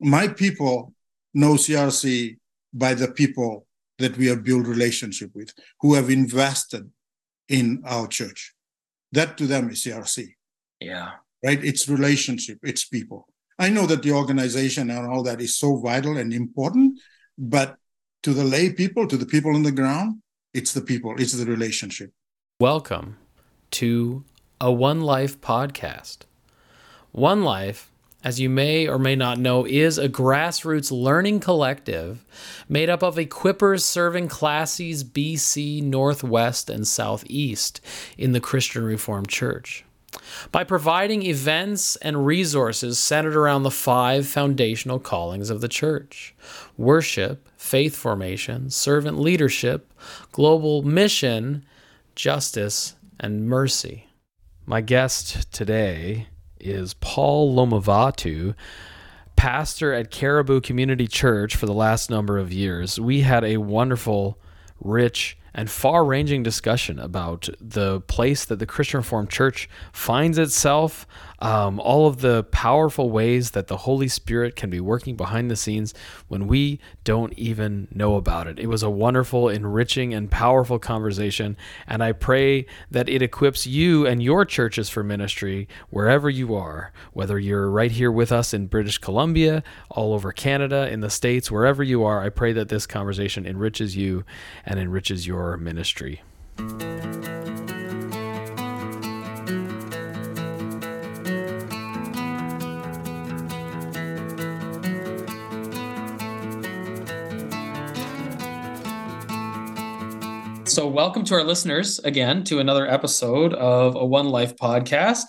my people know CRC by the people that we have built relationship with, who have invested in our church. That to them is CRC. Yeah. Right? It's relationship. It's people. I know that the organization and all that is so vital and important, but to the lay people, to the people on the ground, it's the people. It's the relationship. Welcome to a One Life podcast. One Life, as you may or may not know, is a grassroots learning collective made up of equippers serving classes BC, Northwest, and Southeast in the Christian Reformed Church. By providing events and resources centered around the five foundational callings of the church: worship, faith formation, servant leadership, global mission, justice, and mercy. My guest today is Paul Lomavatu, pastor at Cariboo Community Church for the last number of years. We had a wonderful, rich, and far-ranging discussion about the place that the Christian Reformed Church finds itself, all of the powerful ways that the Holy Spirit can be working behind the scenes when we don't even know about it. It was a wonderful, enriching, and powerful conversation, and I pray that it equips you and your churches for ministry wherever you are, whether you're right here with us in British Columbia, all over Canada, in the States, wherever you are. I pray that this conversation enriches you and enriches your ministry. So welcome to our listeners again to another episode of a One Life podcast.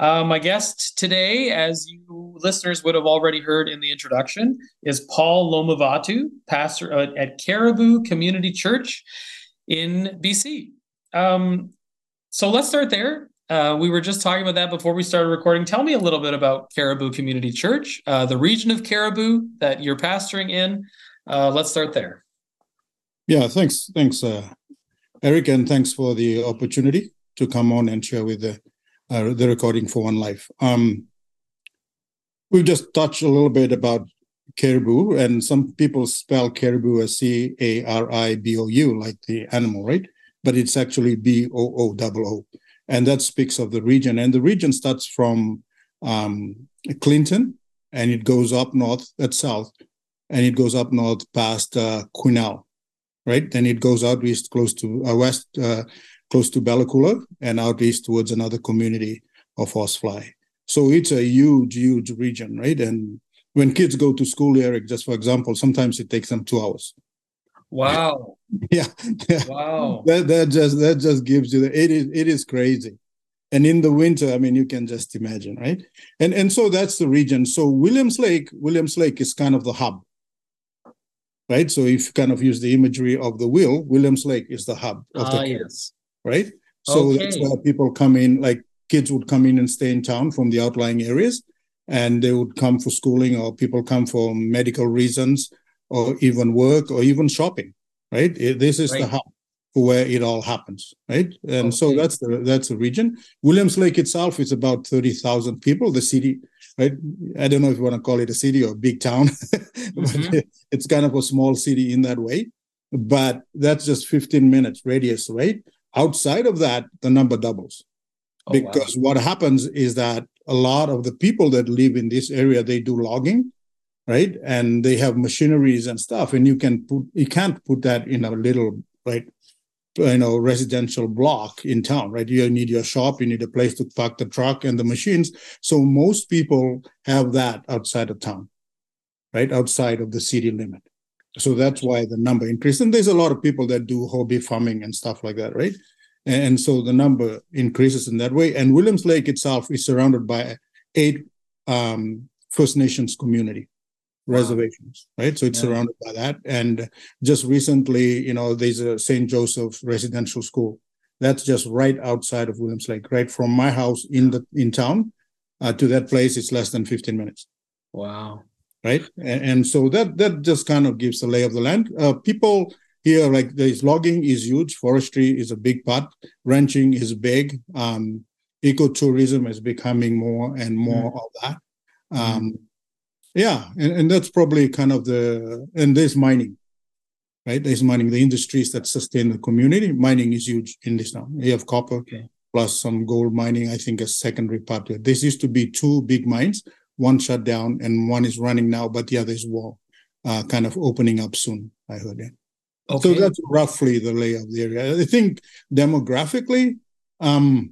My guest today, as you listeners would have already heard in the introduction, is Paul Lomavatu, pastor at Cariboo Community Church in BC. So let's start there. We were just talking about that before we started recording. Tell me a little bit about Cariboo Community Church, the region of Cariboo that you're pastoring in. Let's start there. Yeah, thanks, Eric, and thanks for the opportunity to come on and share with the recording for One Life. We've just touched a little bit about Cariboo, and some people spell Cariboo as C-A-R-I-B-O-U, like the animal, right? But it's actually B-O-O-O-O, and that speaks of the region. And the region starts from Clinton, and it goes up north, that's south, and it goes up north past Quesnel, right? Then it goes out east, close to west, close to Bellacoola, and out east towards another community of Horsefly. So it's a huge, huge region, right? And when kids go to school, Eric, just for example, sometimes it takes them 2 hours. Wow. Yeah. Wow. That just gives you it is crazy. And in the winter, I mean, you can just imagine, right? And so that's the region. So Williams Lake is kind of the hub, right? So if you kind of use the imagery of the wheel, Williams Lake is the hub of the camp, yes. Right? So okay. That's where people come in, like kids would come in and stay in town from the outlying areas. And they would come for schooling, or people come for medical reasons, or even work, or even shopping, right? This is right. The hub where it all happens, right? And okay. So that's the region. Williams Lake itself is about 30,000 people, the city, right? I don't know if you want to call it a city or a big town, mm-hmm. but it's kind of a small city in that way. But that's just 15 minutes radius, right? Outside of that, the number doubles. Oh, because wow. What happens is that a lot of the people that live in this area, they do logging, right? And they have machineries and stuff. And you can't put that in a little, right, residential block in town, right? You need your shop, you need a place to park the truck and the machines. So most people have that outside of town, right? Outside of the city limit. So that's why the number increased. And there's a lot of people that do hobby farming and stuff like that, right? And so the number increases in that way. And Williams Lake itself is surrounded by 8 First Nations community reservations, right? So it's surrounded by that. And just recently, there's a St. Joseph residential school. That's just right outside of Williams Lake, right from my house in town to that place. It's less than 15 minutes. Wow. Right? And so that just kind of gives the lay of the land. People... Here, like there's logging is huge, forestry is a big part, ranching is big, ecotourism is becoming more and more of that. Yeah, and that's probably kind of the, and there's mining, right? There's mining, the industries that sustain the community. Mining is huge in this town. You have copper, okay, plus some gold mining, I think a secondary part. There used to be two big mines, one shut down and one is running now, but the other is kind of opening up soon, I heard that. Okay. So that's roughly the layout of the area. I think demographically, I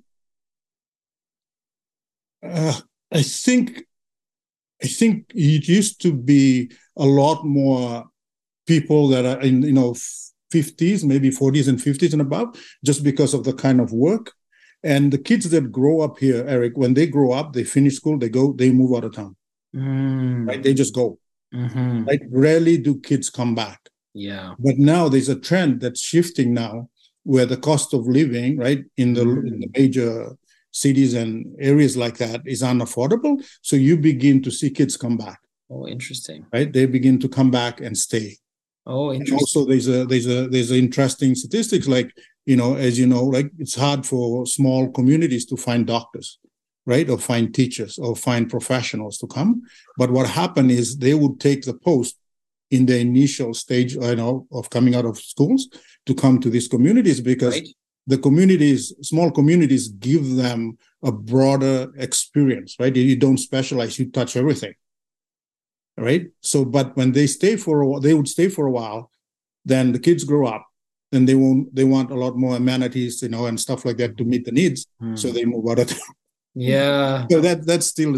think it used to be a lot more people that are in, 50s, maybe 40s and 50s and above, just because of the kind of work. And the kids that grow up here, Eric, when they grow up, they finish school, they go, they move out of town. Mm. Right? They just go. Mm-hmm. Like rarely do kids come back. Yeah. But now there's a trend that's shifting now where the cost of living, right, in the major cities and areas like that is unaffordable. So you begin to see kids come back. Oh, interesting. Right? They begin to come back and stay. Oh, interesting. And also there's interesting statistics like, like it's hard for small communities to find doctors, right? Or find teachers or find professionals to come. But what happened is they would take the post in the initial stage, of coming out of schools to come to these communities because right. The communities, small communities, give them a broader experience, right? You don't specialize, you touch everything, right? So, but when they stay for a while, they would stay for a while, then the kids grow up, then they want a lot more amenities, and stuff like that to meet the needs, so they move out of town. Yeah. So that's still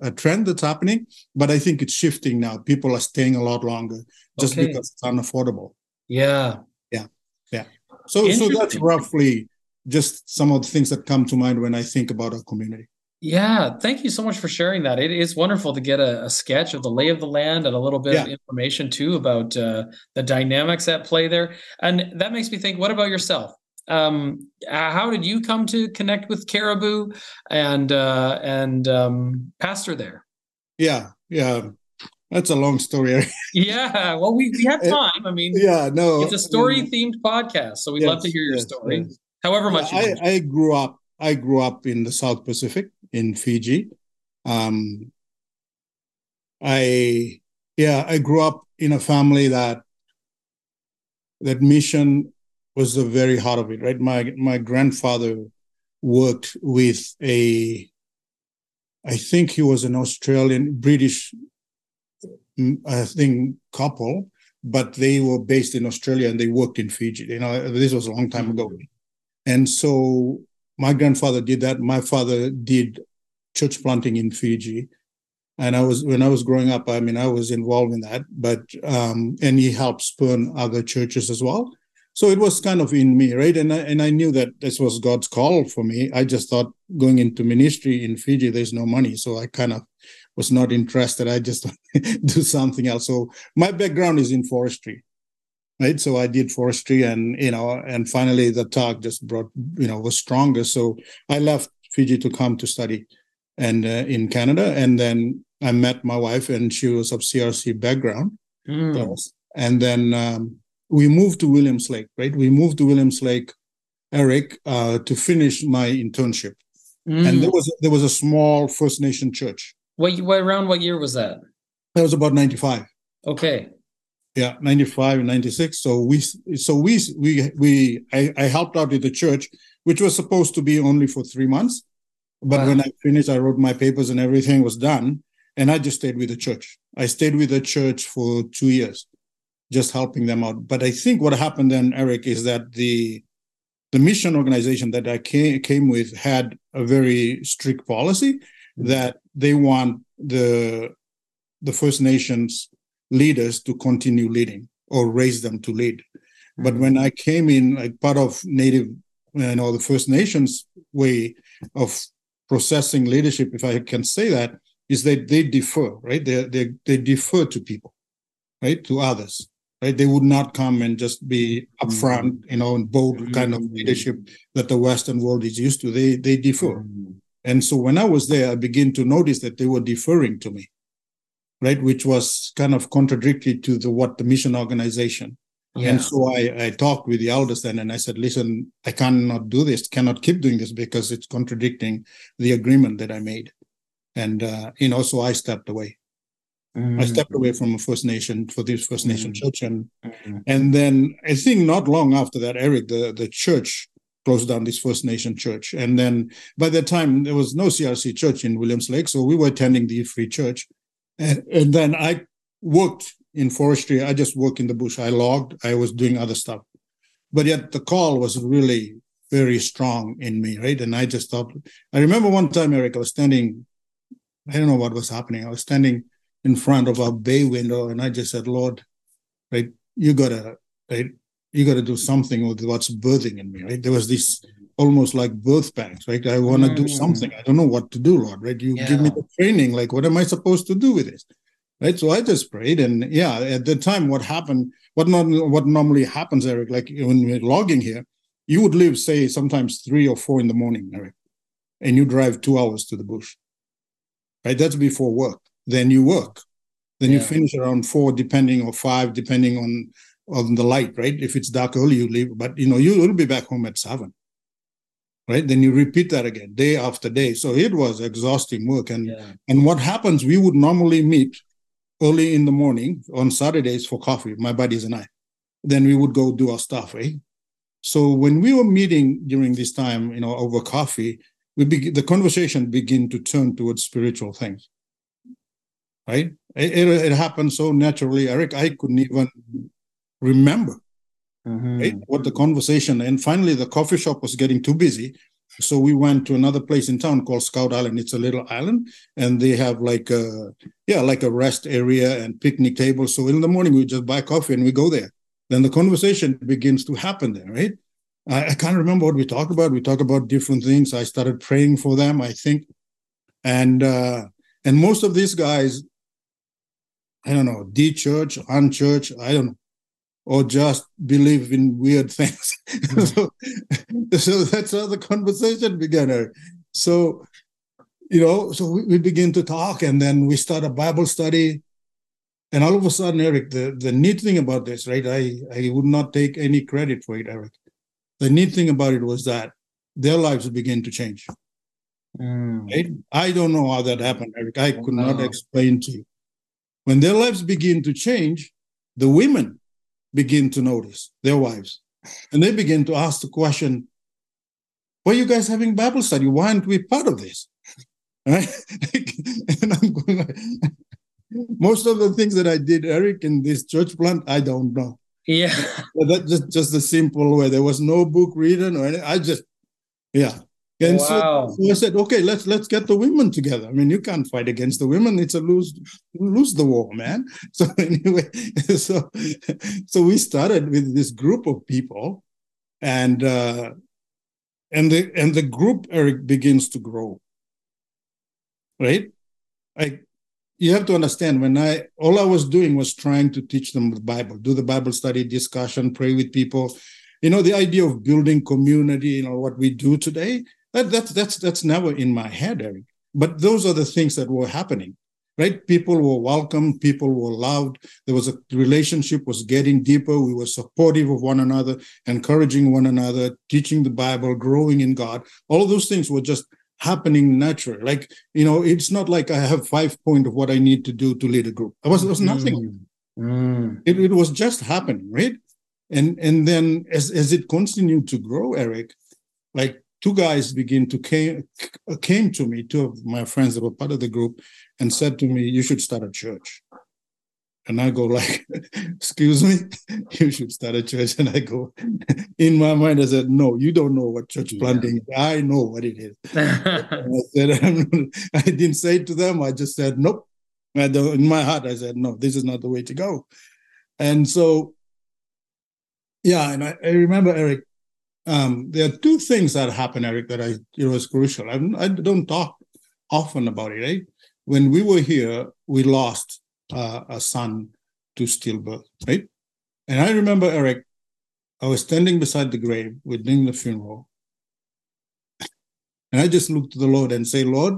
a trend that's happening, but I think it's shifting now. People are staying a lot longer just because it's unaffordable. Yeah. Yeah. Yeah. So that's roughly just some of the things that come to mind when I think about our community. Yeah. Thank you so much for sharing that. It is wonderful to get a sketch of the lay of the land and a little bit of information too about the dynamics at play there. And that makes me think, what about yourself? How did you come to connect with Cariboo and pastor there? Yeah. That's a long story. Yeah. Well, we have time. It's a story themed podcast. So we'd love to hear your story. Yes. However much. I grew up in the South Pacific in Fiji. I grew up in a family that mission was the very heart of it, right? My grandfather worked with I think he was an Australian-British, couple, but they were based in Australia and they worked in Fiji. This was a long time ago. And so my grandfather did that. My father did church planting in Fiji. And when I was growing up, I was involved in that, but and he helped spurn other churches as well. So it was kind of in me, right? And I knew that this was God's call for me. I just thought going into ministry in Fiji, there's no money. So I kind of was not interested. I just do something else. So my background is in forestry, right? So I did forestry and finally the tug just brought, was stronger. So I left Fiji to come to study and in Canada. And then I met my wife and she was of CRC background. Mm. And then... we moved to Williams Lake, right? We moved to Williams Lake, Eric, to finish my internship. Mm. And there was a small First Nation church. Around what year was that? That was about 95. Okay. Yeah, 95 and 96. So I helped out with the church, which was supposed to be only for 3 months. But when I finished, I wrote my papers and everything was done. And I just stayed with the church. I stayed with the church for 2 years. Just helping them out. But I think what happened then, Eric, is that the mission organization that I came with had a very strict policy that they want the First Nations leaders to continue leading or raise them to lead. But when I came in, like part of Native, the First Nations way of processing leadership, if I can say that, is that they defer, right? They defer to people, right? To others. Right? They would not come and just be upfront, and bold kind of leadership that the Western world is used to. They defer. And so when I was there, I began to notice that they were deferring to me, right? Which was kind of contradictory to what the mission organization. Yeah. And so I talked with the elders then and I said, listen, I cannot do this, cannot keep doing this because it's contradicting the agreement that I made. And so I stepped away. I stepped away from a First Nation for this First Nation church. And then I think not long after that, Eric, the church closed down, this First Nation church. And then by that time, there was no CRC church in Williams Lake. So we were attending the Free Church. And then I worked in forestry. I just worked in the bush. I logged. I was doing other stuff. But yet the call was really very strong in me, right? And I just thought, I remember one time, Eric, I was standing, I don't know what was happening. I was standing in front of our bay window, and I just said, Lord, right, you gotta do something with what's birthing in me, right? There was this almost like birth pangs, right? I want to do something. I don't know what to do, Lord, right? You give me the training, like, what am I supposed to do with this, right? So I just prayed, and at the time, what happened, what normally happens, Eric, like when we're logging here, you would leave, say, sometimes 3 or 4 in the morning, Eric, and you drive 2 hours to the bush, right? That's before work. Then you work. Then you finish around 4, depending, or 5, depending on the light, right? If it's dark early, you leave. But, you'll be back home at 7, right? Then you repeat that again, day after day. So it was exhausting work. And what happens, we would normally meet early in the morning on Saturdays for coffee, my buddies and I. Then we would go do our stuff, right? So when we were meeting during this time, over coffee, the conversation began to turn towards spiritual things. Right? It happened so naturally, Eric, I couldn't even remember what the conversation. And finally, the coffee shop was getting too busy. So we went to another place in town called Scout Island. It's a little island, and they have like a rest area and picnic table. So in the morning, we just buy coffee and we go there. Then the conversation begins to happen there, right? I can't remember what we talked about. We talked about different things. I started praying for them, I think. And most of these guys, I don't know, de-church, unchurch, I don't know, or just believe in weird things. So that's how the conversation began. So we begin to talk, and then we start a Bible study. And all of a sudden, Eric, the neat thing about this, right, I would not take any credit for it, Eric. The neat thing about it was that their lives began to change. Right? I don't know how that happened, Eric. I could not explain to you. When their lives begin to change, the women begin to notice, their wives, and they begin to ask the question, why are you guys having Bible study? Why aren't we part of this? Right? And I'm going, most of the things that I did, Eric, in this church plant, I don't know. Yeah. That's just the simple way. There was no book reading or anything. I just, And so I said, okay, let's get the women together. I mean, you can't fight against the women. It's a lose the war, man. So anyway, so we started with this group of people, and the group, Eric, begins to grow. Right? You have to understand, when all I was doing was trying to teach them the Bible, do the Bible study, discussion, pray with people. The idea of building community, what we do today. That's never in my head, Eric. But those are the things that were happening, right? People were welcome. People were loved. There was a relationship was getting deeper. We were supportive of one another, encouraging one another, teaching the Bible, growing in God. All of those things were just happening naturally. Like, it's not like I have 5 points of what I need to do to lead a group. There was nothing. It was just happening, right? And then as it continued to grow, Eric, like 2 guys begin to came to me, 2 of my friends that were part of the group, and said to me, you should start a church. And I go like, excuse me, you should start a church. And I go, in my mind, I said, no, you don't know what church planting is. I know what it is. I said, I didn't say it to them. I just said, nope. In my heart, I said, no, this is not the way to go. And so, and I remember, Eric, there are 2 things that happen, Eric, that it was crucial. I don't talk often about it, right? When we were here, we lost a son to stillbirth, right? And I remember, Eric, I was standing beside the grave. We're doing the funeral. And I just looked to the Lord and say, Lord,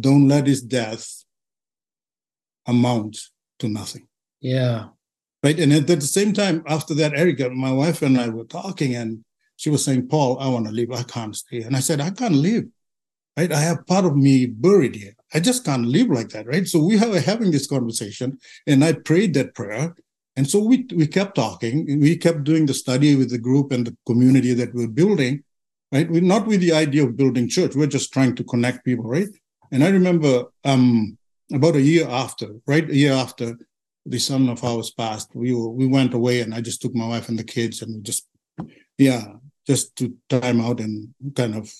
don't let his death amount to nothing. Yeah. Right. And at the same time, after that, Erica, my wife and I were talking, and she was saying, Paul, I want to leave. I can't stay. And I said, I can't leave. Right? I have part of me buried here. I just can't live like that, right? So we were having this conversation, and I prayed that prayer. And so we kept talking. We kept doing the study with the group and the community that we're building, right? We're not with the idea of building church. We're just trying to connect people, right? And I remember about a year after the son of ours passed, we went away, and I just took my wife and the kids, and just to time out and kind of,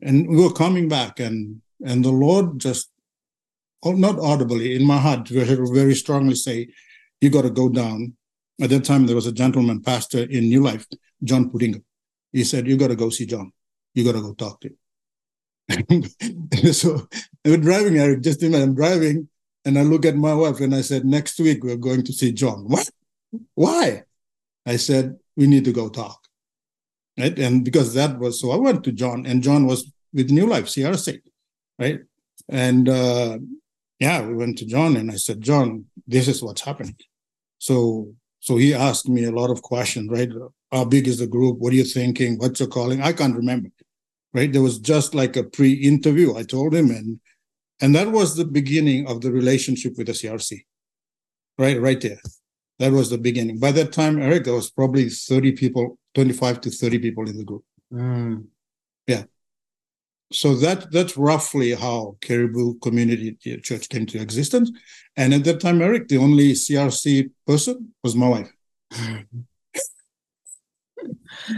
and we were coming back, and the Lord just, not audibly, in my heart, very strongly say, you got to go down. At that time, there was a gentleman pastor in New Life, John Pudinga. He said, you got to go see John. You got to go talk to him. So we're driving, Eric, just imagine, I'm driving, and I look at my wife, and I said, next week, we're going to see John. What? Why? I said, we need to go talk. Right? And because that was, so I went to John, and John was with New Life CRC, right? And we went to John, and I said, John, this is what's happening. So he asked me a lot of questions, right? How big is the group? What are you thinking? What's your calling? I can't remember, right? There was just like a pre-interview, I told him. And that was the beginning of the relationship with the CRC, right there. That was the beginning. By that time, Eric, there was probably 30 people, 25 to 30 people in the group. Mm. Yeah. So that's roughly how Cariboo Community Church came to existence. And at that time, Eric, the only CRC person was my wife.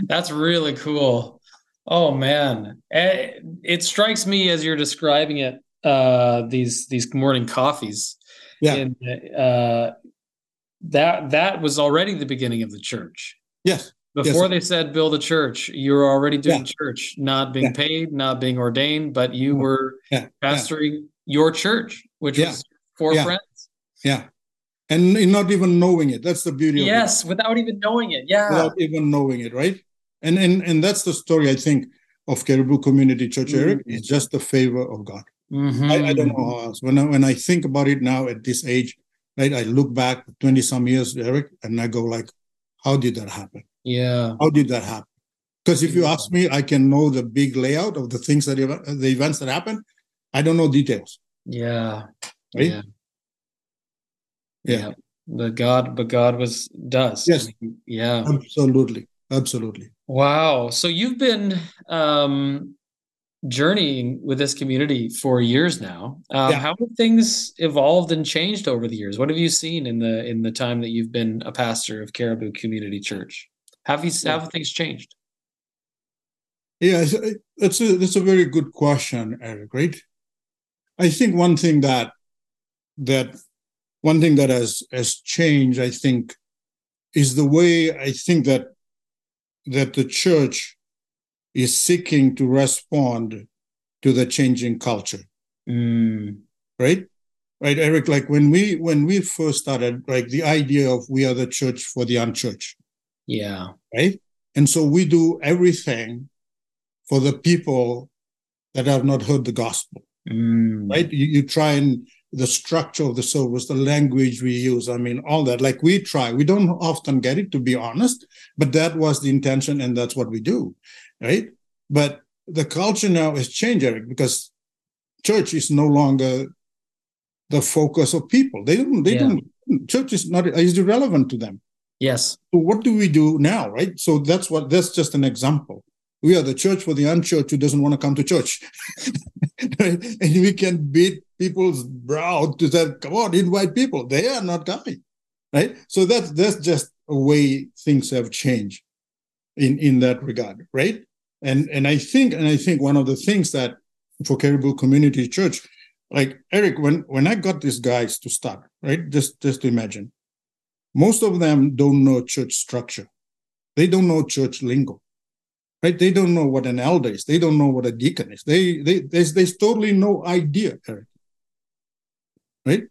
That's really cool. Oh, man. It strikes me as you're describing it, these morning coffees. Yeah. And, that was already the beginning of the church. Yes. Before they said build a church, you were already doing church, not being paid, not being ordained, but you were pastoring your church, which was four friends. Yeah. And not even knowing it. That's the beauty of it. Yes, without even knowing it. Yeah. Without even knowing it, right? And that's the story, I think, of Cariboo Community Church, Eric. Mm-hmm. It's just the favor of God. Mm-hmm. I don't know how else. When I think about it now at this age, right, I look back 20-some years, Eric, and I go like, how did that happen? Yeah. How did that happen? Because if you ask me, I can know the big layout of the things that the events that happen. I don't know details. Yeah. Right? Yeah. But God does. Yes. I mean, yeah. Absolutely. Wow. So you've been journeying with this community for years now. How have things evolved and changed over the years? What have you seen in the time that you've been a pastor of Cariboo Community Church? Have things changed? Yeah, that's a very good question, Eric. Right? I think one thing that has changed, I think, is the way I think that the church is seeking to respond to the changing culture. Mm. Right, Eric. Like when we first started, like the idea of we are the church for the unchurched. Yeah. Right? And so we do everything for the people that have not heard the gospel. Mm. Right? You try and the structure of the service, the language we use, I mean, all that. Like we try. We don't often get it, to be honest, but that was the intention and that's what we do. Right? But the culture now has changed, Eric, because church is no longer the focus of people. They don't. Church is irrelevant to them. Yes. So what do we do now, right? So that's just an example. We are the church for the unchurched who doesn't want to come to church. Right? And we can beat people's brow to say, come on, invite people. They are not coming, right? So that's just a way things have changed in that regard, right? And I think one of the things that for Cariboo Community Church, like Eric, when I got these guys to start, right? Just to imagine. Most of them don't know church structure. They don't know church lingo, right? They don't know what an elder is. They don't know what a deacon is. There's totally no idea, Eric, right?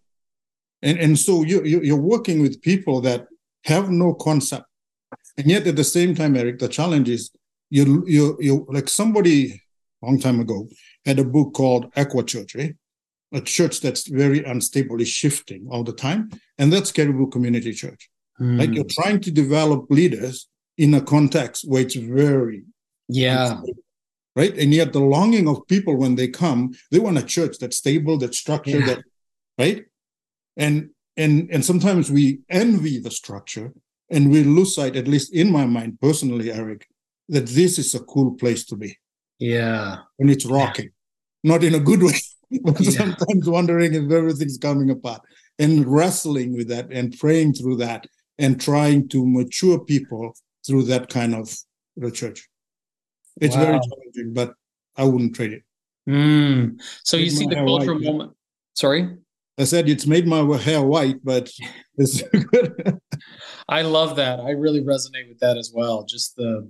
And so you're working with people that have no concept, and yet at the same time, Eric, the challenge is you like somebody a long time ago had a book called Aqua Church, right? A church that's very unstable, is shifting all the time. And that's Cariboo Community Church. Mm. Like you're trying to develop leaders in a context where it's very unstable. right? And yet the longing of people when they come, they want a church that's stable, that's structured, yeah. that, right? And sometimes we envy the structure and we lose sight, at least in my mind personally, Eric, that this is a cool place to be. Yeah. And it's rocking, yeah. not in a good way, but yeah. sometimes wondering if everything's coming apart and wrestling with that and praying through that and trying to mature people through that kind of the church. It's wow. very challenging, but I wouldn't trade it. Mm. So you see the cultural moment. Sorry? I said it's made my hair white, but it's good. I love that. I really resonate with that as well. Just the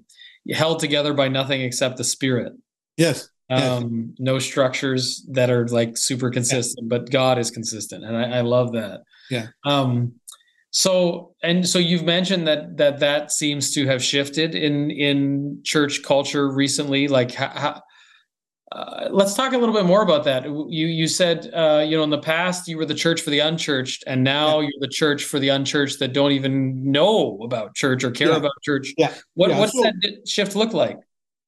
held together by nothing except the Spirit. Yes. Yes. No structures that are like super consistent, yes. but God is consistent. And I love that. Yeah. So you've mentioned that seems to have shifted in church culture recently. Like, let's talk a little bit more about that. You said, in the past you were the church for the unchurched, and now yeah. you're the church for the unchurched that don't even know about church or care yeah. about church. Yeah. What's that shift look like?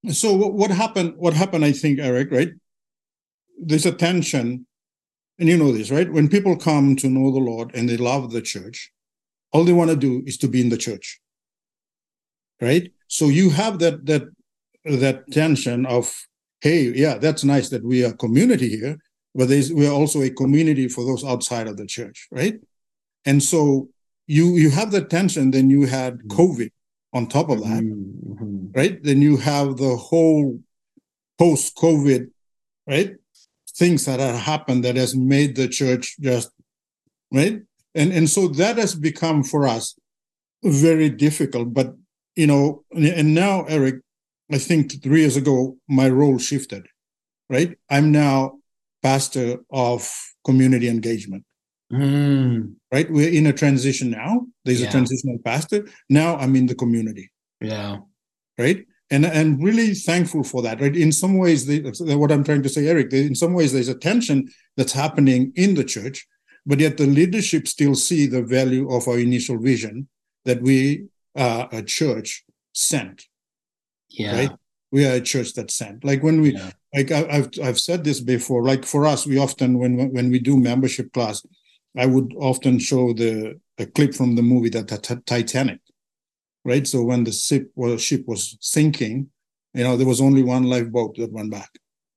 So what happened, I think, Eric, right? There's a tension, and you know this, right? When people come to know the Lord and they love the church, all they want to do is to be in the church, right? So you have that tension of, hey, yeah, that's nice that we are a community here, but we are also a community for those outside of the church, right? And so you have that tension. Then you had COVID on top of that, mm-hmm. right? Then you have the whole post-COVID, right? Things that have happened that has made the church just, right? And so that has become for us very difficult. But, and now, Eric, I think 3 years ago, my role shifted, right? I'm now pastor of community engagement, right? We're in a transition now. There's yeah. a transitional pastor. Now I'm in the community. Yeah. Right? And really thankful for that, right? In some ways, what I'm trying to say, Eric, in some ways there's a tension that's happening in the church, but yet the leadership still see the value of our initial vision that we are a church sent. Yeah. Right? We are a church that's sent. Like when we, yeah. like I've said this before, like for us, we often, when we do membership class, I would often show a clip from the movie, the Titanic, right? So when the ship was sinking, there was only one lifeboat that went back.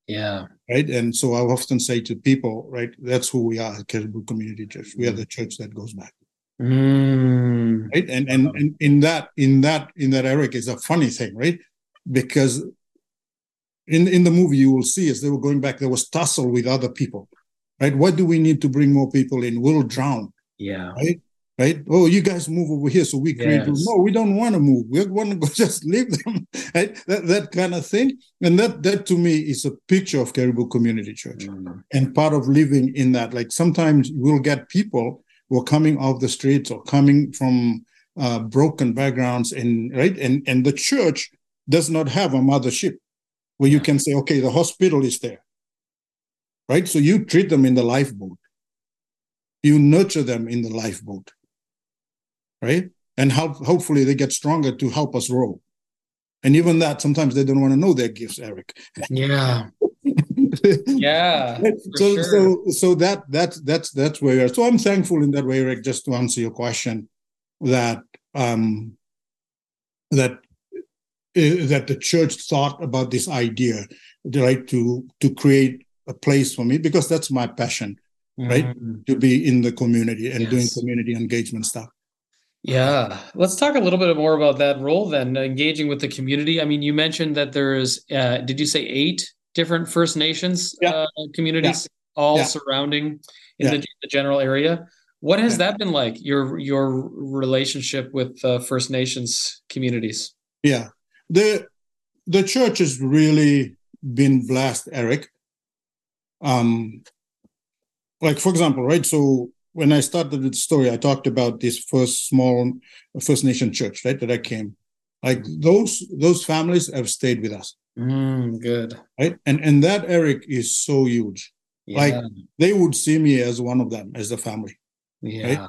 Yeah. Right. And so I often say to people, right, that's who we are at Cariboo Community Church. We are the church that goes back. Mm. Right. And in that, Eric, is a funny thing, right? Because in the movie you will see as they were going back, there was tussle with other people. Right. What do we need to bring more people in? We'll drown. Yeah. Right. Right. Oh, you guys move over here. So we create. Yes. No, we don't want to move. We want to go just leave them. Right? That kind of thing. And that to me is a picture of Cariboo Community Church mm-hmm. and part of living in that. Like sometimes we'll get people who are coming off the streets or coming from broken backgrounds and right. And the church does not have a mothership where you can say, okay, the hospital is there. Right. So you treat them in the lifeboat. You nurture them in the lifeboat. Right? And hopefully they get stronger to help us grow. And even that, sometimes they don't want to know their gifts, Eric. Yeah. yeah. So, sure. so that's where we are. So I'm thankful in that way, Eric, just to answer your question, that that the church thought about this idea, right, to create a place for me, because that's my passion, right? Mm-hmm. To be in the community and yes. doing community engagement stuff. Yeah. Let's talk a little bit more about that role then, engaging with the community. I mean, you mentioned that there is, did you say 8 different First Nations yeah. Communities yeah. all yeah. surrounding in yeah. the general area? What has yeah. that been like, your relationship with First Nations communities? Yeah. The church has really been blessed, Eric. Like, for example, right? So, when I started the story, I talked about this first small First Nation church, right, that I came. Like those families have stayed with us. Good. Right. And that, Eric, is so huge. Yeah. Like they would see me as one of them, as the family. Yeah.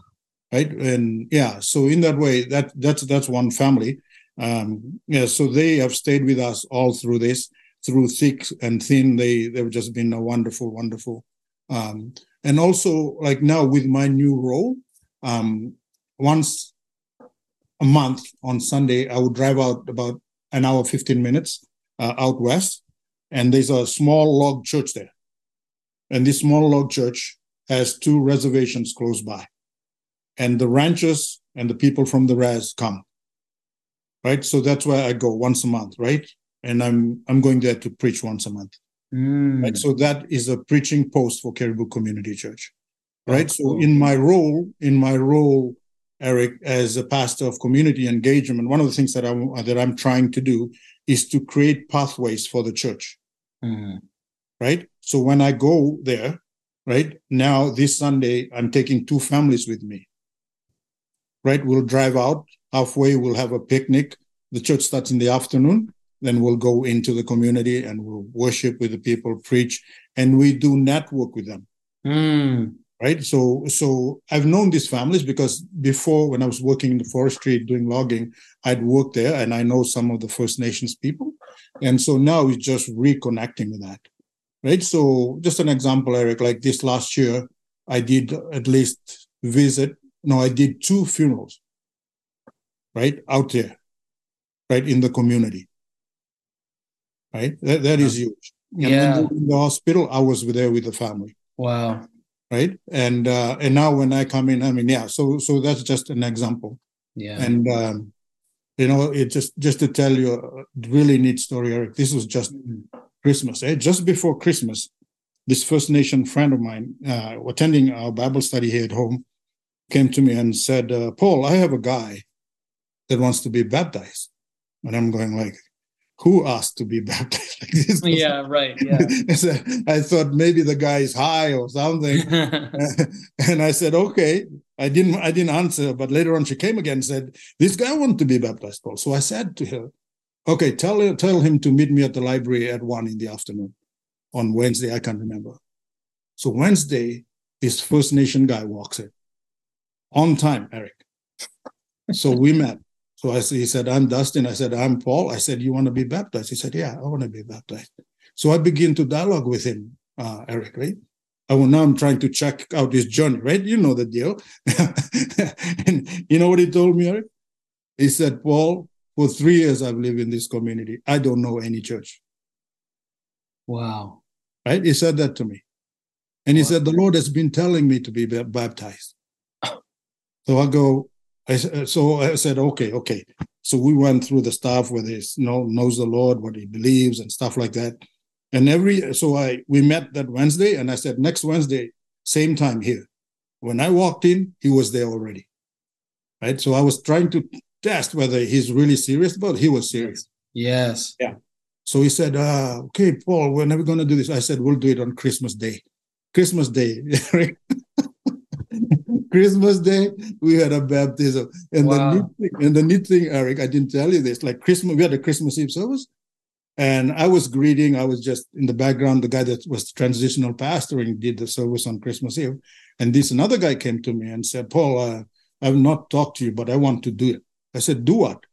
Right. And yeah, so in that way, that's one family. Yeah, so they have stayed with us all through this. through thick and thin. They've just been a wonderful, wonderful. And also, like now with my new role, once a month on Sunday, I would drive out about an hour, 15 minutes out west, and there's a small log church there. And this small log church has two reservations close by. And the ranchers and the people from the res come, right? So that's where I go once a month, right? And I'm going there to preach once a month. Right? So that is a preaching post for Cariboo Community Church, right? So in my role, Eric, as a pastor of community engagement, one of the things that I'm trying to do is to create pathways for the church, right? So when I go there, right, now this Sunday, I'm taking two families with me, right? We'll drive out halfway, we'll have a picnic. The church starts in the afternoon. Then we'll go into the community and we'll worship with the people, preach, and we do network with them. Right? So I've known these families because before, when I was working in the forestry doing logging, I'd worked there and I know some of the First Nations people. And so now it's just reconnecting with that. Right? So just an example, Eric, like this last year, I did I did two funerals, right, out there, right, in the community. Right? That is huge. And in the hospital, I was there with the family. Wow. Right? And now when I come in, so that's just an example. Yeah. And, it just to tell you a really neat story, Eric, this was just Christmas. Just before Christmas, this First Nation friend of mine attending our Bible study here at home came to me and said, Paul, I have a guy that wants to be baptized. And I'm going like, who asked to be baptized like this? Yeah, right. Yeah. So I thought maybe the guy is high or something. And I said, okay. I didn't answer, but later on she came again and said, this guy wanted to be baptized, Paul. So I said to her, okay, tell him to meet me at the library at 1 in the afternoon on Wednesday. I can't remember. So Wednesday, this First Nation guy walks in. On time, Eric. So we met. So he said, I'm Dustin. I said, I'm Paul. I said, you want to be baptized? He said, yeah, I want to be baptized. So I begin to dialogue with him, Eric, right? Now I'm trying to check out his journey, right? You know the deal. And you know what he told me, Eric? He said, Paul, for 3 years I've lived in this community. I don't know any church. Wow. Right? He said that to me. And he said, the Lord has been telling me to be baptized. So I go, so I said, okay. So we went through the stuff where he knows the Lord, what he believes, and stuff like that. And we met that Wednesday, and I said, next Wednesday, same time here. When I walked in, he was there already, right? So I was trying to test whether he's really serious, but he was serious. Yes. Yeah. So he said, okay, Paul, we're never going to do this. I said, we'll do it on Christmas Day. Right? Christmas Day, we had a baptism. And the neat thing, Eric, I didn't tell you this, like Christmas, we had a Christmas Eve service. And I was just in the background, the guy that was transitional pastoring did the service on Christmas Eve. And this another guy came to me and said, Paul, I've not talked to you, but I want to do it. I said, do what?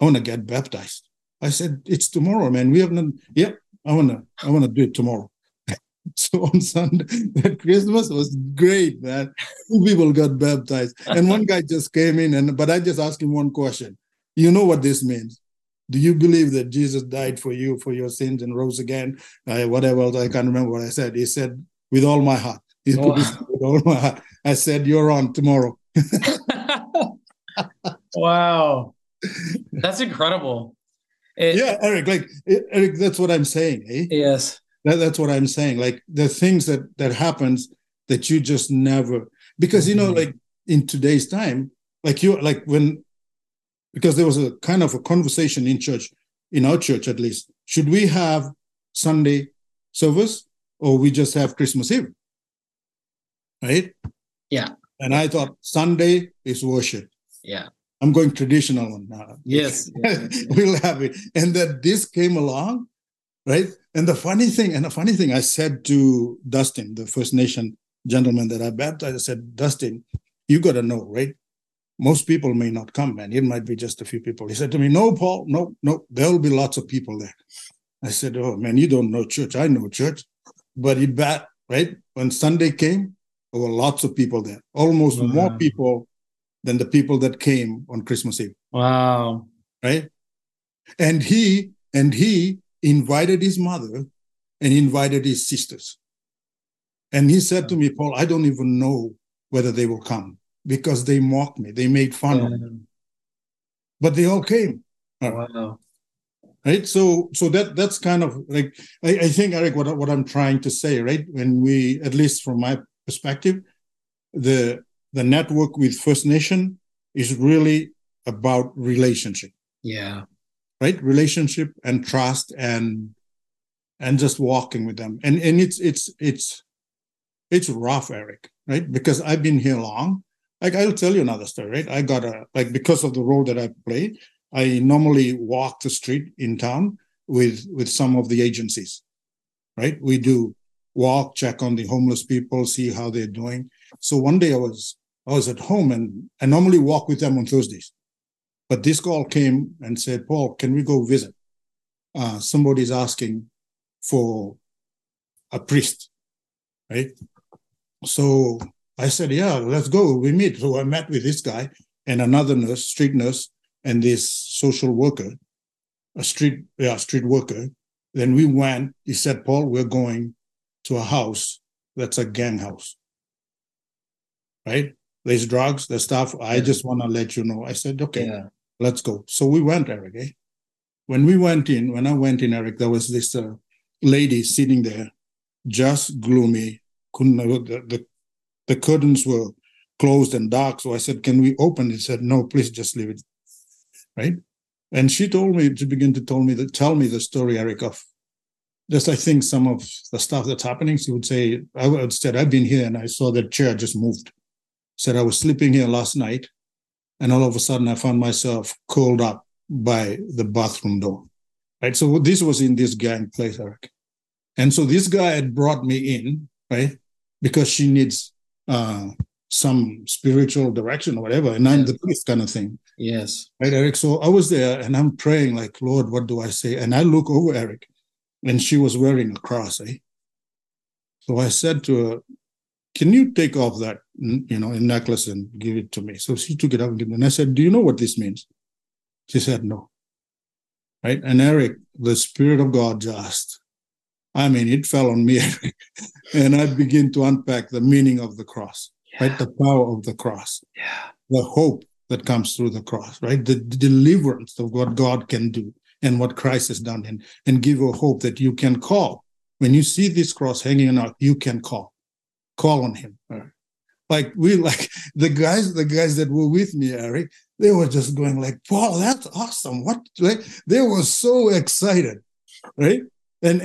I want to get baptized. I said, it's tomorrow, man. We have none. Yep, I want to do it tomorrow. So on Sunday, that Christmas was great, man. 2 people got baptized. And one guy just came in, but I just asked him one question. You know what this means? Do you believe that Jesus died for you, for your sins, and rose again? Whatever else, I can't remember what I said. He said, with all my heart. With all my heart. I said, you're on tomorrow. Wow. That's incredible. Eric, that's what I'm saying, eh? Yes. That's what I'm saying. Like the things that happens that you just never, because like in today's time, because there was a kind of a conversation in church, in our church at least, should we have Sunday service or we just have Christmas Eve, right? Yeah. And I thought Sunday is worship. Yeah. I'm going traditional on now. Yes. We'll have it, and that this came along, right? And the funny thing, I said to Dustin, the First Nation gentleman that I baptized, I said, Dustin, you got to know, right? Most people may not come, man. It might be just a few people. He said to me, no, Paul, no, there will be lots of people there. I said, oh, man, you don't know church. I know church. But it bad, right? When Sunday came, there were lots of people there, almost more people than the people that came on Christmas Eve. Wow. Right? And he invited his mother and invited his sisters. And he said to me, Paul, I don't even know whether they will come because they mocked me. They made fun of me. But they all came. Wow. Right? So that's kind of like, I think, Eric, what I'm trying to say, right? When we, at least from my perspective, the network with First Nation is really about relationship. Yeah. Right? Relationship and trust and just walking with them. And it's rough, Eric, right? Because I've been here long. Like, I'll tell you another story, right? I got because of the role that I played, I normally walk the street in town with some of the agencies, right? We do walk, check on the homeless people, see how they're doing. So one day I was at home, and I normally walk with them on Thursdays. But this call came and said, Paul, can we go visit? Somebody's asking for a priest, right? So I said, yeah, let's go. We meet. So I met with this guy and another nurse, street nurse, and this social worker, a street worker. Then we went. He said, Paul, we're going to a house that's a gang house, right? There's drugs, there's stuff. I just want to let you know. I said, okay, let's go. So we went, Eric. Eh? When I went in, Eric, there was this lady sitting there, just gloomy. Couldn't know, the curtains were closed and dark. So I said, can we open? He said, no, please just leave it. Right? And she told me to begin to tell me the story, Eric, of just, I think, some of the stuff that's happening. She would say, I've been here and I saw that chair just moved. Said, I was sleeping here last night and all of a sudden I found myself curled up by the bathroom door. Right? So this was in this gang place, Eric. And so this guy had brought me in, right? Because she needs some spiritual direction or whatever, and I'm the priest kind of thing. Yes. Right, Eric? So I was there, and I'm praying like, Lord, what do I say? And I look over, Eric, and she was wearing a cross, eh? So I said to her, can you take off that, necklace and give it to me? So she took it up and gave me, and I said, do you know what this means? She said, no. Right? And Eric, the Spirit of God just... it fell on me, and I begin to unpack the meaning of the cross, right? The power of the cross, the hope that comes through the cross, right? The deliverance of what God can do and what Christ has done, and give a hope that you can call. When you see this cross hanging out, you can call on him. Right? Like the guys that were with me, Eric, they were just going like, Paul, that's awesome. What? Like, they were so excited, right? And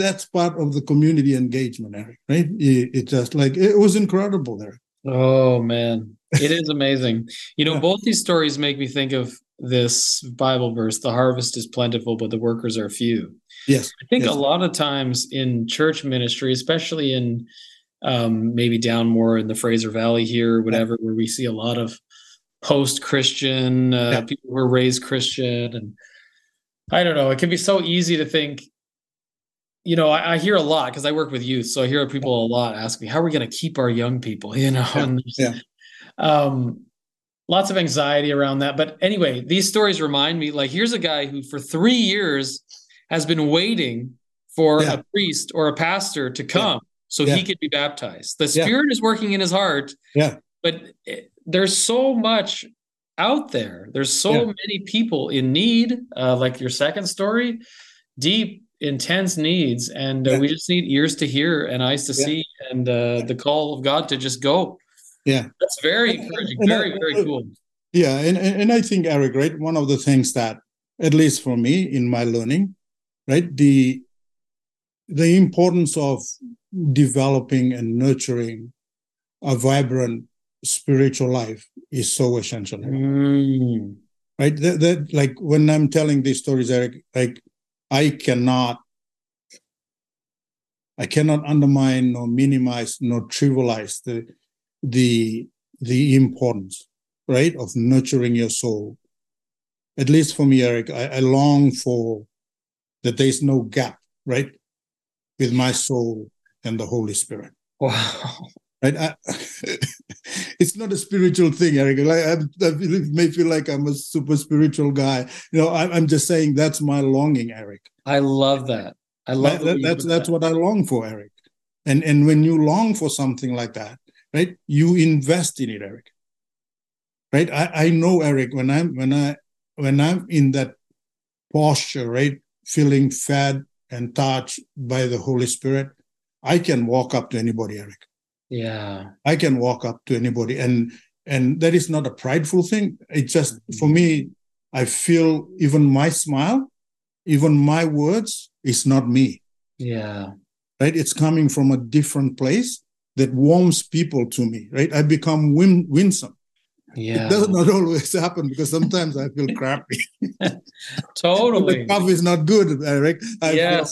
that's part of the community engagement, Eric, right? It was incredible there. Oh, man. It is amazing. Both these stories make me think of this Bible verse, the harvest is plentiful, but the workers are few. Yes. I think a lot of times in church ministry, especially in maybe down more in the Fraser Valley here, or whatever, where we see a lot of post-Christian people who were raised Christian. And I don't know, it can be so easy to think, I hear a lot because I work with youth. So I hear people a lot ask me, how are we going to keep our young people? Lots of anxiety around that. But anyway, these stories remind me, like, here's a guy who for 3 years has been waiting for a priest or a pastor to come so he could be baptized. The Spirit is working in his heart, but there's so much out there. There's so many people in need, like your second story, deep, intense needs, and we just need ears to hear and eyes to see, and the call of God to just go. That's very encouraging, very cool. And I think, Eric, right, one of the things that, at least for me in my learning, right, the importance of developing and nurturing a vibrant spiritual life is so essential. Right? That, like, when I'm telling these stories, Eric, like, I cannot undermine nor minimize nor trivialize the importance, right, of nurturing your soul. At least for me, Eric, I long for that there is no gap, right, with my soul and the Holy Spirit. Wow. Right? It's not a spiritual thing, Eric. It may feel like I'm a super spiritual guy. You know, I'm just saying that's my longing, Eric. I love that. I love that. That's what I long for, Eric. And when you long for something like that, right, you invest in it, Eric. Right? I know, Eric, when I'm in that posture, right, feeling fed and touched by the Holy Spirit, I can walk up to anybody, Eric. Yeah, I can walk up to anybody, and that is not a prideful thing. It's just, for me, I feel even my smile, even my words, it's not me. Yeah, right. It's coming from a different place that warms people to me. Right. I become winsome. Yeah, it does not always happen because sometimes I feel crappy. Totally, the coffee is not good, Eric. I feel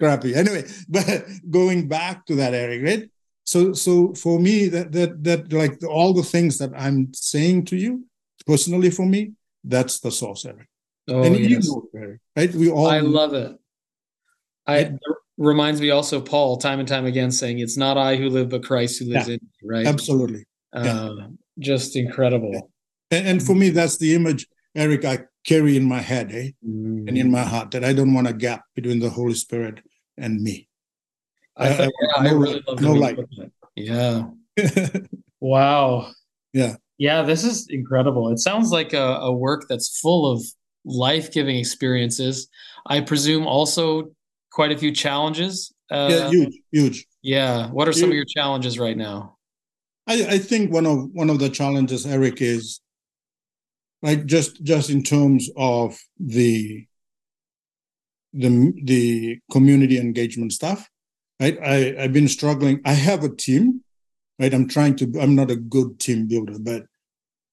crappy anyway. But going back to that, Eric, right? So for me, that like all the things that I'm saying to you, personally for me, that's the source, Eric. Oh, and yes. You know, Eric, right? I love it. It reminds me also of Paul, time and time again, saying, "It's not I who live, but Christ who lives in me." Right? Absolutely. Just incredible. And for me, that's the image, Eric, I carry in my head, and in my heart, that I don't want a gap between the Holy Spirit and me. I really love that. Yeah. Wow. Yeah. Yeah, this is incredible. It sounds like a work that's full of life-giving experiences. I presume also quite a few challenges. Huge. Yeah. What are some of your challenges right now? I think one of the challenges, Eric, is like just in terms of the community engagement stuff. Right? I've been struggling. I have a team, right? I'm not a good team builder, but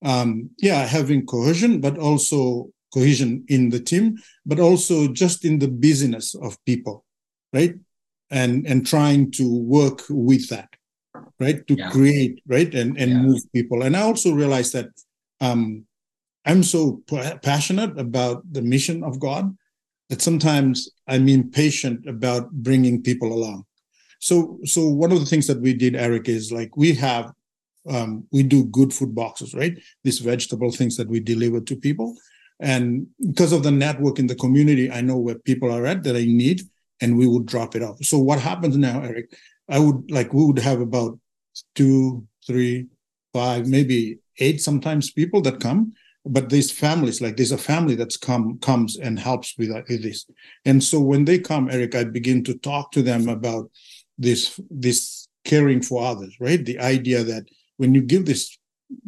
having cohesion, but also cohesion in the team, but also just in the busyness of people, right? And trying to work with that, right? To create, right? And move people. And I also realized that I'm so passionate about the mission of God that sometimes I'm impatient about bringing people along. So one of the things that we did, Eric, is like we do good food boxes, right? These vegetable things that we deliver to people. And because of the network in the community, I know where people are at that I need, and we would drop it off. So what happens now, Eric, we would have about 2, 3, 5, maybe 8 sometimes people that come. But these families, like there's a family that's comes and helps with this. And so when they come, Eric, I begin to talk to them about this caring for others, right? The idea that when you give this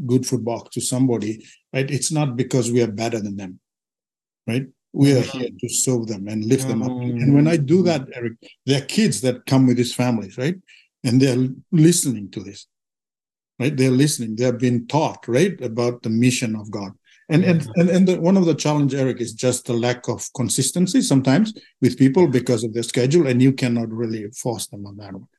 good food box to somebody, right, it's not because we are better than them, right? We are here to serve them and lift them up. And when I do that, Eric, there are kids that come with these families, right? And they're listening to this, right? They're listening. They're being taught, right, about the mission of God. And one of the challenges, Eric, is just the lack of consistency sometimes with people because of their schedule, and you cannot really force them on that one,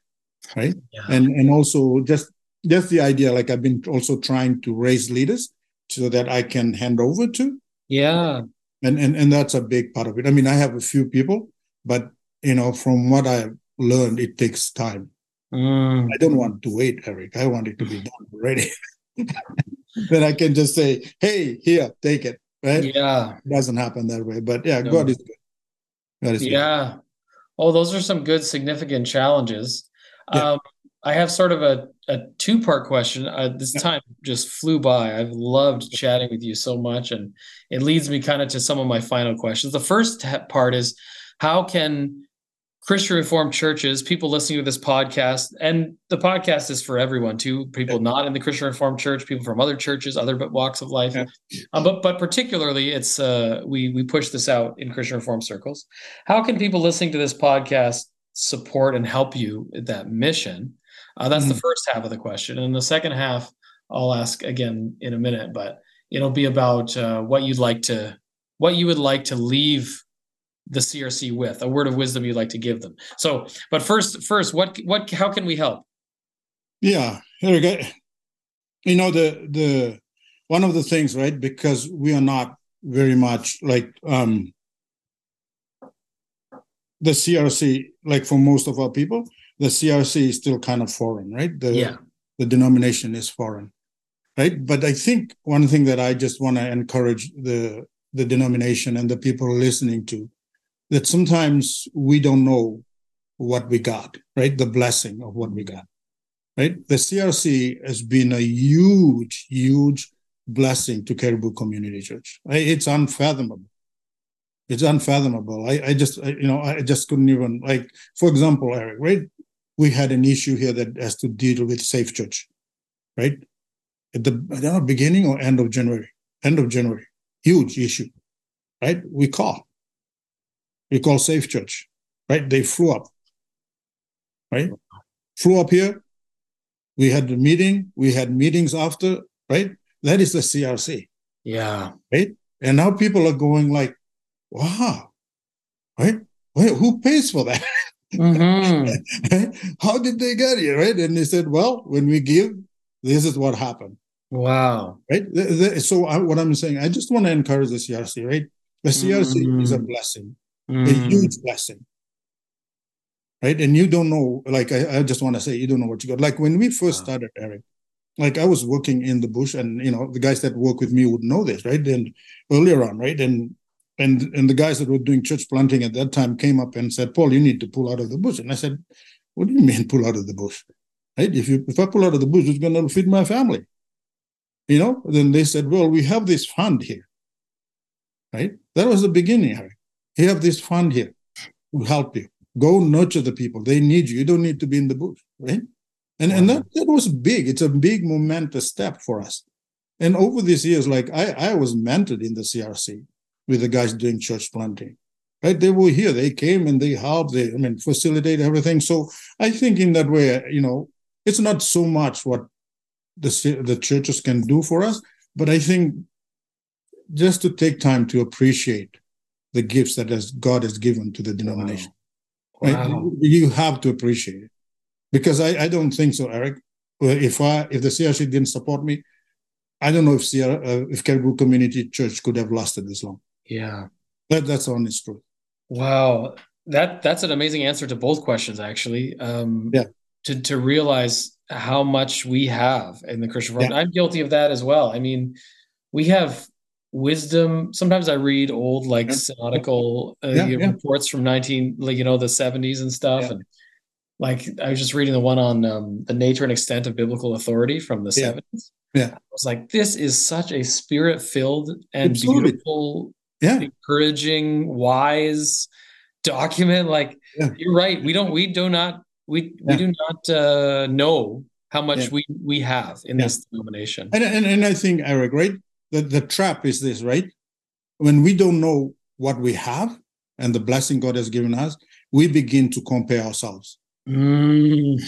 right? Yeah. And also just the idea, like I've been also trying to raise leaders so that I can hand over to. Yeah. And that's a big part of it. I mean, I have a few people, but, you know, from what I've learned, it takes time. I don't want to wait, Eric. I want it to be done already. Then I can just say, "Hey, here, take it." Right? Yeah, it doesn't happen that way, but God is good. God is good. Oh, those are some good, significant challenges. Yeah. I have sort of a two-part question. Time just flew by. I've loved chatting with you so much, and it leads me kind of to some of my final questions. The first part is, how can Christian Reformed churches, people listening to this podcast, and the podcast is for everyone too, people not in the Christian Reformed Church, people from other churches, other walks of life. Yeah. But particularly it's, we push this out in Christian Reformed circles. How can people listening to this podcast support and help you with that mission? That's the first half of the question. And the second half I'll ask again in a minute, but it'll be about what you would like to leave the CRC with, a word of wisdom you'd like to give them. So, but first, how can we help? Yeah, here we go. You know, the one of the things, right, because we are not very much like the CRC, like for most of our people, the CRC is still kind of foreign, right? The denomination is foreign, right? But I think one thing that I just want to encourage the denomination and the people listening to, that sometimes we don't know what we got, right? The blessing of what we got, right? The CRC has been a huge, huge blessing to Cariboo Community Church. It's unfathomable. It's unfathomable. I just couldn't even, like, for example, Eric, right? We had an issue here that has to deal with Safe Church, right? At the, I don't know, beginning or end of January. End of January. Huge issue, right? We call Safe Church, right? They flew up, right? Flew up here. We had the meeting. We had meetings after, right? That is the CRC. Yeah. Right? And now people are going like, wow, right? Wait, who pays for that? Mm-hmm. How did they get here, right? And they said, well, when we give, this is what happened. Wow. Right? So what I'm saying, I just want to encourage the CRC, right? The CRC is a blessing, a huge blessing, right? And you don't know, like, I just want to say, you don't know what you got. Like, when we first started, Eric, like, I was working in the bush, and, you know, the guys that work with me would know this, right? And earlier on, right? And the guys that were doing church planting at that time came up and said, Paul, you need to pull out of the bush. And I said, what do you mean pull out of the bush? Right? If I pull out of the bush, it's going to feed my family. You know? Then they said, well, we have this fund here. Right? That was the beginning, Harry. You have this fund here. We'll help you. Go nurture the people. They need you. You don't need to be in the bush. Right? And that was big. It's a big, momentous step for us. And over these years, like, I was mentored in the CRC with the guys doing church planting, right? They were here. They came and they helped. They, I mean, facilitate everything. So I think in that way, you know, it's not so much what the churches can do for us, but I think just to take time to appreciate the gifts that God has given to the denomination. Wow. Right? Wow. You have to appreciate it, because I don't think so, Eric. If the CRC didn't support me, I don't know if Cariboo Community Church could have lasted this long. Yeah. That's honest truth. Wow. That's an amazing answer to both questions, actually. To realize how much we have in the Christian world. Yeah. I'm guilty of that as well. I mean, we have wisdom. Sometimes I read old, like, synodical reports from the 70s and stuff. Yeah. And, like, I was just reading the one on the nature and extent of biblical authority from the 70s. Yeah. I was like, this is such a spirit-filled and beautiful, encouraging, wise document. Like, you're right. We do not know how much we have in this denomination. And I think, Eric, right? The trap is this, right? When we don't know what we have and the blessing God has given us, we begin to compare ourselves. Mm.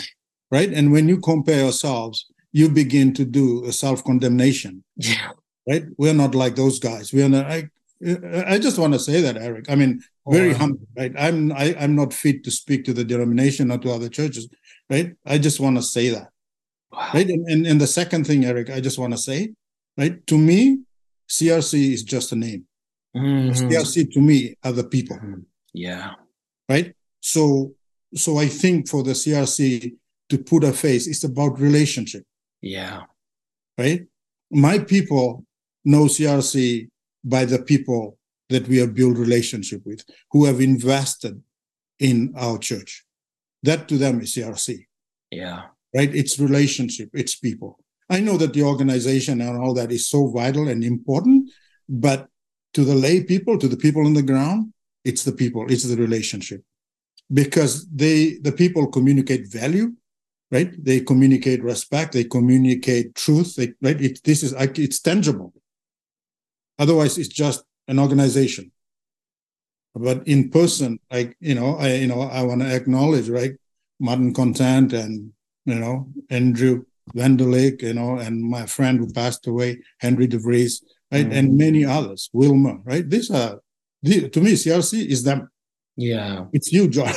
Right? And when you compare yourselves, you begin to do a self-condemnation. Yeah. Right? We're not like those guys. We are not. I just want to say that, Eric. I mean, very humble, right? I'm not fit to speak to the denomination or to other churches, right? I just want to say that. Wow. Right? And the second thing, Eric, I just want to say, right? To me, CRC is just a name. Mm-hmm. CRC to me are the people. Mm-hmm. Yeah. Right? So I think for the CRC to put a face, it's about relationship. Yeah. Right? My people know CRC by the people that we have built relationship with, who have invested in our church. That to them is CRC. Yeah. Right? It's relationship. It's people. I know that the organization and all that is so vital and important, but to the lay people, to the people on the ground, it's the people. It's the relationship. Because the people communicate value. Right? They communicate respect. They communicate truth. It's tangible. Otherwise, it's just an organization. But in person, I want to acknowledge, right, Martin Contant and, you know, Andrew Van der Lake, you know, and my friend who passed away, Henry De Vries, right, and many others, Wilmer, right. To me, CRC is them. Yeah. It's you, John.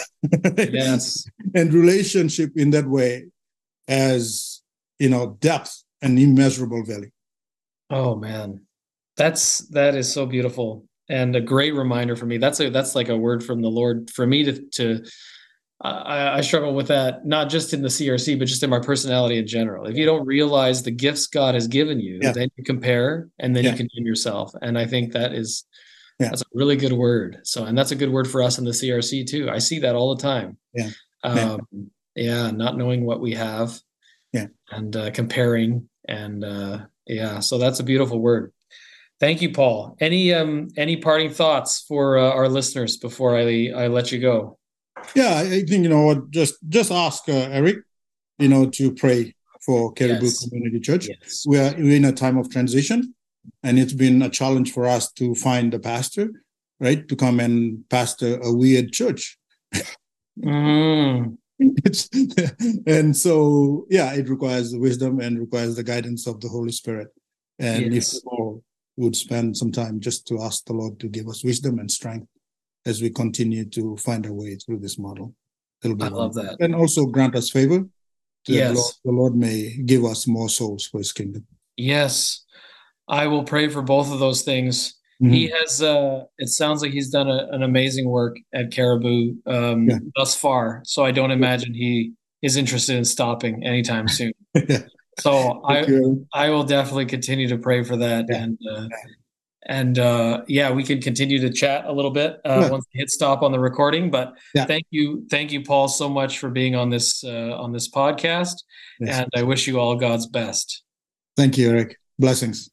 Yes. And relationship in that way as, you know, depth and immeasurable value. Oh, man. That is so beautiful. and a great reminder for me. That's like a word from the Lord for me I struggle with that, not just in the CRC, but just in my personality in general. If you don't realize the gifts God has given you, then you compare and then you condemn yourself. And I think that is, that's a really good word. So, and that's a good word for us in the CRC too. I see that all the time. Not knowing what we have and comparing and so that's a beautiful word. Thank you, Paul. Any parting thoughts for our listeners before I let you go? Yeah, I think, just ask Erik, to pray for Cariboo Community Church. Yes. We are in a time of transition, and it's been a challenge for us to find a pastor, right, to come and pastor a weird church. And so, it requires wisdom and requires the guidance of the Holy Spirit. And if we all would spend some time just to ask the Lord to give us wisdom and strength as we continue to find our way through this model. I love that. And also grant us favor. The Lord may give us more souls for his kingdom. Yes. I will pray for both of those things. Mm-hmm. He has, it sounds like he's done an amazing work at Cariboo thus far. So I don't imagine he is interested in stopping anytime soon. So I will definitely continue to pray for that. And we can continue to chat a little bit once we hit stop on the recording. But thank you, Paul, so much for being on this podcast. Yes. And I wish you all God's best. Thank you, Erik. Blessings.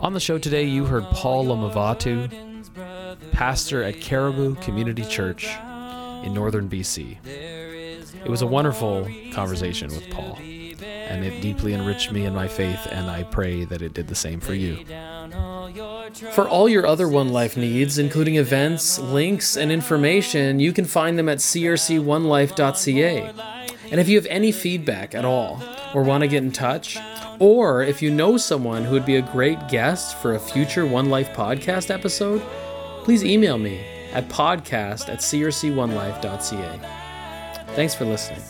On the show today, you heard Paul Lomavatu, pastor at Cariboo Community Church in Northern BC. It was a wonderful conversation with Paul, and it deeply enriched me in my faith, and I pray that it did the same for you. For all your other One Life needs, including events, links, and information, you can find them at crconelife.ca. And if you have any feedback at all, or want to get in touch, or if you know someone who would be a great guest for a future One Life podcast episode, please email me at podcast@crconelife.ca. Thanks for listening.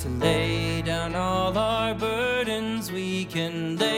To lay down all our burdens, we can